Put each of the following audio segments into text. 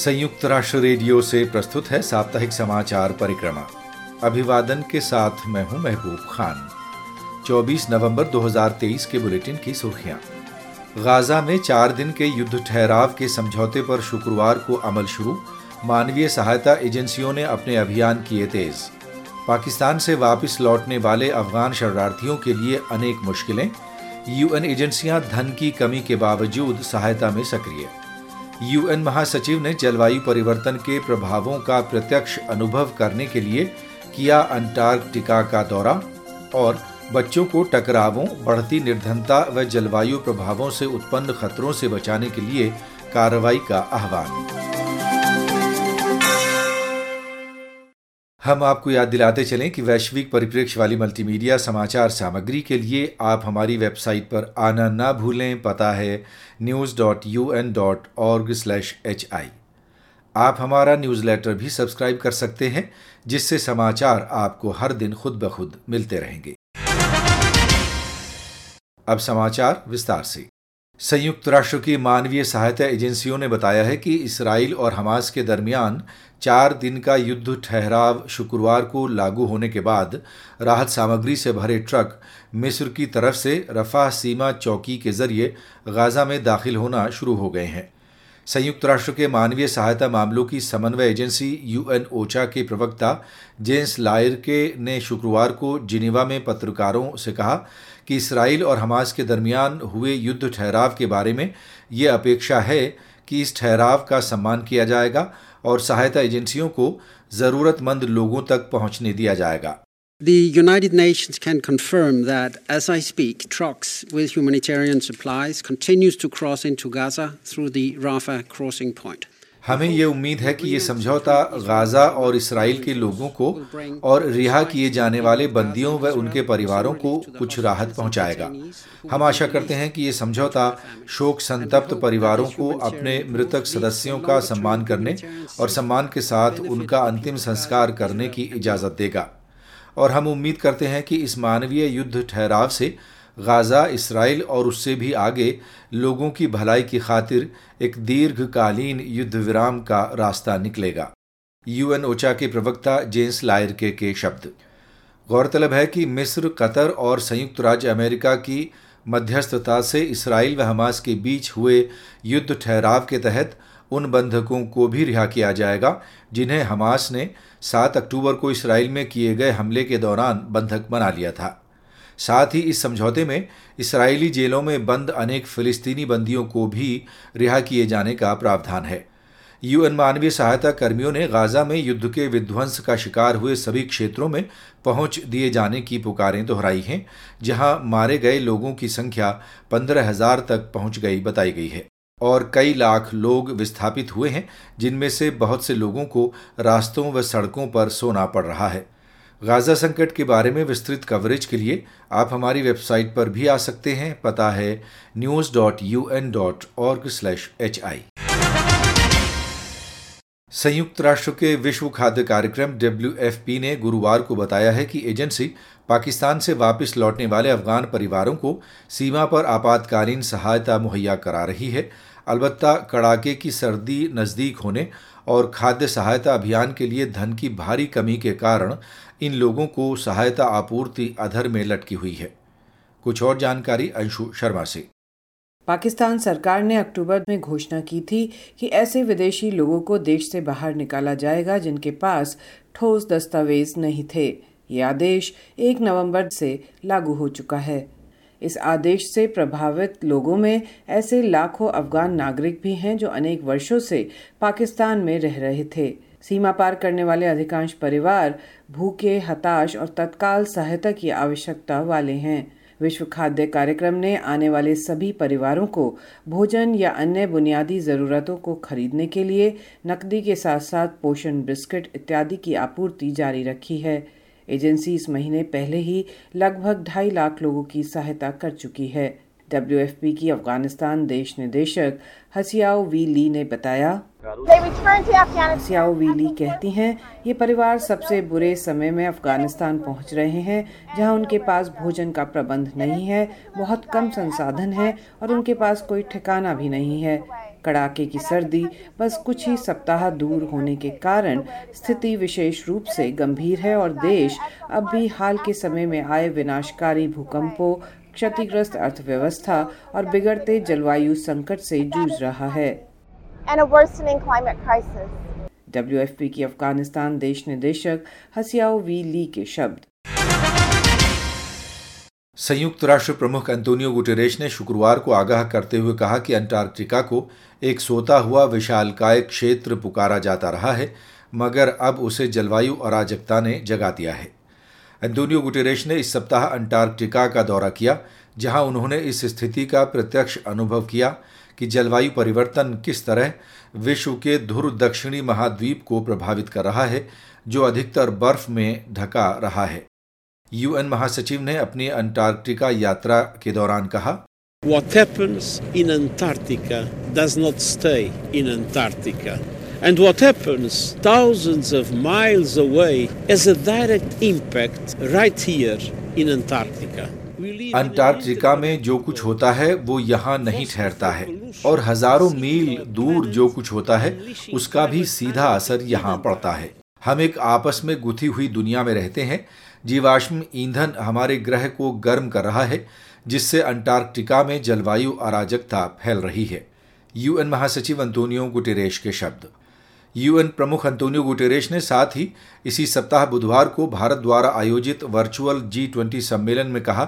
संयुक्त राष्ट्र रेडियो से प्रस्तुत है साप्ताहिक समाचार परिक्रमा। अभिवादन के साथ मैं हूं महबूब खान। 24 नवंबर 2023 के बुलेटिन की सुर्खियां। ग़ाज़ा में 4 दिन के युद्ध ठहराव के समझौते पर शुक्रवार को अमल शुरू। मानवीय सहायता एजेंसियों ने अपने अभियान किए तेज। पाकिस्तान से वापस लौटने वाले अफ़ग़ान शरणार्थियों के लिए अनेक मुश्किलें। यूएन एजेंसियां धन की कमी के बावजूद सहायता में सक्रिय। यूएन महासचिव ने जलवायु परिवर्तन के प्रभावों का प्रत्यक्ष अनुभव करने के लिए किया अंटार्कटिका का दौरा। और बच्चों को टकरावों, बढ़ती निर्धनता व जलवायु प्रभावों से उत्पन्न खतरों से बचाने के लिए कार्रवाई का आह्वान। हम आपको याद दिलाते चलें कि वैश्विक परिप्रेक्ष्य वाली मल्टीमीडिया समाचार सामग्री के लिए आप हमारी वेबसाइट पर आना ना भूलें। पता है news.un.org/hi। आप हमारा न्यूज़लेटर भी सब्सक्राइब कर सकते हैं, जिससे समाचार आपको हर दिन खुद ब खुद मिलते रहेंगे। अब समाचार विस्तार से। संयुक्त राष्ट्र की मानवीय सहायता एजेंसियों ने बताया है कि इसराइल और हमास के दरमियान 4 दिन का युद्ध ठहराव शुक्रवार को लागू होने के बाद राहत सामग्री से भरे ट्रक मिस्र की तरफ से रफा सीमा चौकी के जरिए ग़ाज़ा में दाखिल होना शुरू हो गए हैं। संयुक्त राष्ट्र के मानवीय सहायता मामलों की समन्वय एजेंसी यूएनओचा के प्रवक्ता जेन्स लायर ने शुक्रवार को जिनेवा में पत्रकारों से कहा कि इसराइल और हमास के दरमियान हुए युद्ध ठहराव के बारे में ये अपेक्षा है कि इस ठहराव का सम्मान किया जाएगा और सहायता एजेंसियों को ज़रूरतमंद लोगों तक पहुंचने दिया जाएगा। The United Nations can confirm that, as I speak, trucks with humanitarian supplies continues to cross into Gaza through the Rafah crossing point. हमें ये उम्मीद है कि ये समझौता ग़ाज़ा और इसराइल के लोगों को और रिहा किए जाने वाले बंदियों व उनके परिवारों को कुछ राहत पहुंचाएगा। हम आशा करते हैं कि ये समझौता शोक संतप्त परिवारों को अपने मृतक सदस्यों का सम्मान करने और सम्मान के साथ उनका अंतिम संस्कार करने की इजाज़त देगा। और हम उम्मीद करते हैं कि इस मानवीय युद्ध ठहराव से ग़ाज़ा, इसराइल और उससे भी आगे लोगों की भलाई की खातिर एक दीर्घकालीन युद्ध विराम का रास्ता निकलेगा। यूएन ओचा के प्रवक्ता जेन्स लायर के शब्द। गौरतलब है कि मिस्र, कतर और संयुक्त राज्य अमेरिका की मध्यस्थता से इसराइल व हमास के बीच हुए युद्ध ठहराव के तहत उन बंधकों को भी रिहा किया जाएगा जिन्हें हमास ने 7 अक्टूबर को इसराइल में किए गए हमले के दौरान बंधक बना लिया था। साथ ही इस समझौते में इसराइली जेलों में बंद अनेक फ़िलिस्तीनी बंदियों को भी रिहा किए जाने का प्रावधान है। यूएन मानवीय सहायता कर्मियों ने ग़ाज़ा में युद्ध के विध्वंस का शिकार हुए सभी क्षेत्रों में पहुंच दिए जाने की पुकारें दोहराई हैं, जहां मारे गए लोगों की संख्या 15,000 तक पहुंच गई बताई गई है और कई लाख लोग विस्थापित हुए हैं, जिनमें से बहुत से लोगों को रास्तों व सड़कों पर सोना पड़ रहा है। ग़ाज़ा संकट के बारे में विस्तृत कवरेज के लिए आप हमारी वेबसाइट पर भी आ सकते हैं। पता है news.un.org/hi। संयुक्त राष्ट्र के विश्व खाद्य कार्यक्रम WFP ने गुरुवार को बताया है कि एजेंसी पाकिस्तान से वापस लौटने वाले अफ़ग़ान परिवारों को सीमा पर आपातकालीन सहायता मुहैया करा रही है। अलबत्ता कड़ाके की सर्दी नज़दीक होने और खाद्य सहायता अभियान के लिए धन की भारी कमी के कारण इन लोगों को सहायता आपूर्ति अधर में लटकी हुई है। कुछ और जानकारी अंशु शर्मा से। पाकिस्तान सरकार ने अक्टूबर में घोषणा की थी कि ऐसे विदेशी लोगों को देश से बाहर निकाला जाएगा जिनके पास ठोस दस्तावेज नहीं थे। ये आदेश 1 नवंबर से लागू हो चुका है। इस आदेश से प्रभावित लोगों में ऐसे लाखों अफ़गान नागरिक भी हैं जो अनेक वर्षों से पाकिस्तान में रह रहे थे। सीमा पार करने वाले अधिकांश परिवार भूखे, हताश और तत्काल सहायता की आवश्यकता वाले हैं। विश्व खाद्य कार्यक्रम ने आने वाले सभी परिवारों को भोजन या अन्य बुनियादी ज़रूरतों को खरीदने के लिए नकदी के साथ साथ पोषण बिस्किट इत्यादि की आपूर्ति जारी रखी है। एजेंसी इस महीने पहले ही लगभग 2.5 लाख लोगों की सहायता कर चुकी है। WFP की अफगानिस्तान देश निदेशक हसियाओ वी ली ने बताया। हसियाओ वी ली कहती हैं, ये परिवार सबसे बुरे समय में अफगानिस्तान पहुंच रहे हैं, जहां उनके पास भोजन का प्रबंध नहीं है, बहुत कम संसाधन है और उनके पास कोई ठिकाना भी नहीं है। कड़ाके की सर्दी बस कुछ ही सप्ताह दूर होने के कारण स्थिति विशेष रूप से गंभीर है और देश अब भी हाल के समय में आए विनाशकारी भूकंपों, क्षतिग्रस्त अर्थव्यवस्था और बिगड़ते जलवायु संकट से जूझ रहा है। WFP की अफ़ग़ानिस्तान देश निदेशक हसियाओ वी ली के शब्द। संयुक्त राष्ट्र प्रमुख एंतोनियो गुटेरेश ने शुक्रवार को आगाह करते हुए कहा कि अंटार्कटिका को एक सोता हुआ विशालकाय क्षेत्र पुकारा जाता रहा है, मगर अब उसे जलवायु अराजकता ने जगा दिया है। एंतोनियो गुटेरेश ने इस सप्ताह अंटार्कटिका का दौरा किया, जहां उन्होंने इस स्थिति का प्रत्यक्ष अनुभव किया कि जलवायु परिवर्तन किस तरह विश्व के धुर दक्षिणी महाद्वीप को प्रभावित कर रहा है, जो अधिकतर बर्फ में ढका रहा है। यूएन महासचिव ने अपनी अंटार्कटिका यात्रा के दौरान कहा, What happens in Antarctica does not stay in Antarctica, and what happens thousands of miles away has a direct impact right here in Antarctica. Antarctica में जो कुछ होता है वो यहाँ नहीं ठहरता है, और हजारों मील दूर जो कुछ होता है उसका भी सीधा असर यहाँ पड़ता है। हम एक आपस में गुथी हुई दुनिया में रहते हैं। जीवाश्म ईंधन हमारे ग्रह को गर्म कर रहा है, जिससे अंटार्कटिका में जलवायु अराजकता फैल रही है। यूएन महासचिव अंतोनियो गुटेरेश के शब्द। यूएन प्रमुख अंतोनियो गुटेरेश ने साथ ही इसी सप्ताह बुधवार को भारत द्वारा आयोजित वर्चुअल G20 सम्मेलन में कहा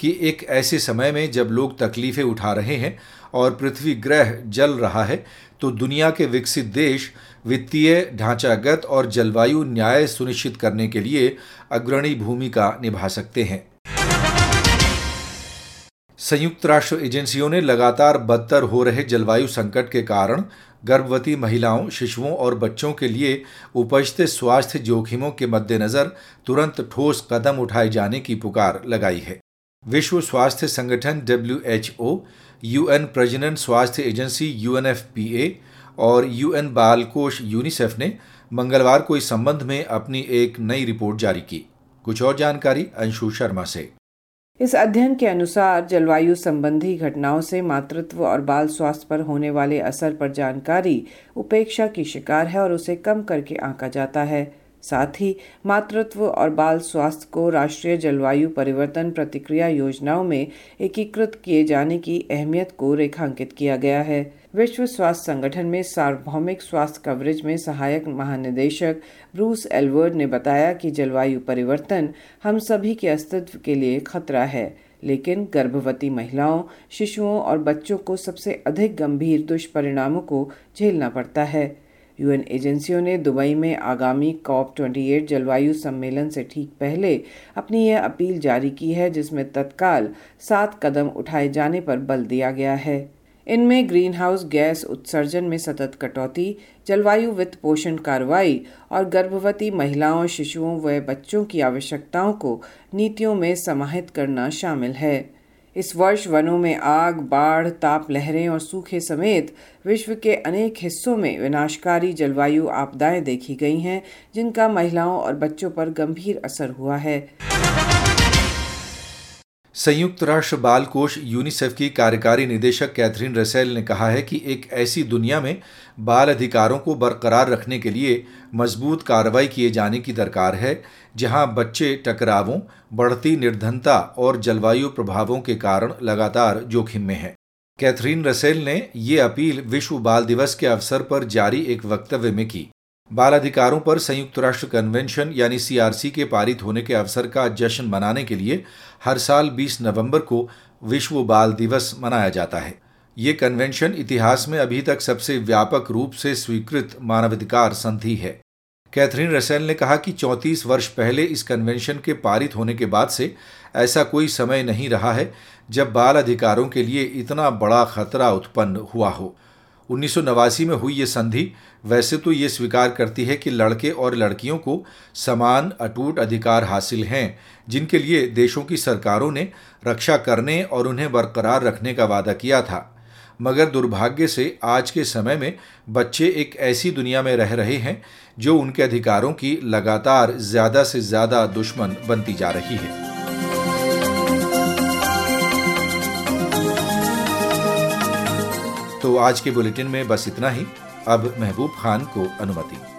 कि एक ऐसे समय में जब लोग तकलीफें उठा रहे हैं और पृथ्वी ग्रह जल रहा है, तो दुनिया के विकसित देश वित्तीय, ढांचागत और जलवायु न्याय सुनिश्चित करने के लिए अग्रणी भूमिका निभा सकते हैं। संयुक्त राष्ट्र एजेंसियों ने लगातार बदतर हो रहे जलवायु संकट के कारण गर्भवती महिलाओं, शिशुओं और बच्चों के लिए उपजते स्वास्थ्य जोखिमों के मद्देनज़र तुरंत ठोस कदम उठाए जाने की पुकार लगाई है। विश्व स्वास्थ्य संगठन WHO, UN प्रजनन स्वास्थ्य एजेंसी UNFPA और UN बाल कोष यूनिसेफ ने मंगलवार को इस संबंध में अपनी एक नई रिपोर्ट जारी की। कुछ और जानकारी अंशु शर्मा से। इस अध्ययन के अनुसार जलवायु संबंधी घटनाओं से मातृत्व और बाल स्वास्थ्य पर होने वाले असर पर जानकारी उपेक्षा की शिकार है और उसे कम करके आंका जाता है। साथ ही मातृत्व और बाल स्वास्थ्य को राष्ट्रीय जलवायु परिवर्तन प्रतिक्रिया योजनाओं में एकीकृत किए जाने की अहमियत को रेखांकित किया गया है। विश्व स्वास्थ्य संगठन में सार्वभौमिक स्वास्थ्य कवरेज में सहायक महानिदेशक ब्रूस एल्वर्ड ने बताया कि जलवायु परिवर्तन हम सभी के अस्तित्व के लिए खतरा है, लेकिन गर्भवती महिलाओं, शिशुओं और बच्चों को सबसे अधिक गंभीर दुष्परिणामों को झेलना पड़ता है। यूएन एजेंसियों ने दुबई में आगामी COP28 जलवायु सम्मेलन से ठीक पहले अपनी यह अपील जारी की है, जिसमें तत्काल 7 कदम उठाए जाने पर बल दिया गया है। इनमें ग्रीन हाउस गैस उत्सर्जन में सतत कटौती, जलवायु वित्त पोषण कार्रवाई और गर्भवती महिलाओं, शिशुओं व बच्चों की आवश्यकताओं को नीतियों में समाहित करना शामिल है। इस वर्ष वनों में आग, बाढ़, ताप लहरें और सूखे समेत विश्व के अनेक हिस्सों में विनाशकारी जलवायु आपदाएं देखी गई हैं, जिनका महिलाओं और बच्चों पर गंभीर असर हुआ है। संयुक्त राष्ट्र बाल कोष यूनिसेफ की कार्यकारी निदेशक कैथरीन रसेल ने कहा है कि एक ऐसी दुनिया में बाल अधिकारों को बरकरार रखने के लिए मजबूत कार्रवाई किए जाने की दरकार है, जहां बच्चे टकरावों, बढ़ती निर्धनता और जलवायु प्रभावों के कारण लगातार जोखिम में हैं। कैथरीन रसेल ने ये अपील विश्व बाल दिवस के अवसर पर जारी एक वक्तव्य में की। बाल अधिकारों पर संयुक्त राष्ट्र कन्वेंशन यानी CRC के पारित होने के अवसर का जश्न मनाने के लिए हर साल 20 नवंबर को विश्व बाल दिवस मनाया जाता है। ये कन्वेंशन इतिहास में अभी तक सबसे व्यापक रूप से स्वीकृत मानवाधिकार संधि है। कैथरीन रसेल ने कहा कि 34 वर्ष पहले इस कन्वेंशन के पारित होने के बाद से ऐसा कोई समय नहीं रहा है जब बाल अधिकारों के लिए इतना बड़ा खतरा उत्पन्न हुआ हो। 1989 में हुई ये संधि वैसे तो ये स्वीकार करती है कि लड़के और लड़कियों को समान अटूट अधिकार हासिल हैं, जिनके लिए देशों की सरकारों ने रक्षा करने और उन्हें बरकरार रखने का वादा किया था, मगर दुर्भाग्य से आज के समय में बच्चे एक ऐसी दुनिया में रह रहे हैं जो उनके अधिकारों की लगातार ज़्यादा से ज़्यादा दुश्मन बनती जा रही है। तो आज के बुलेटिन में बस इतना ही। अब महबूब खान को अनुमति।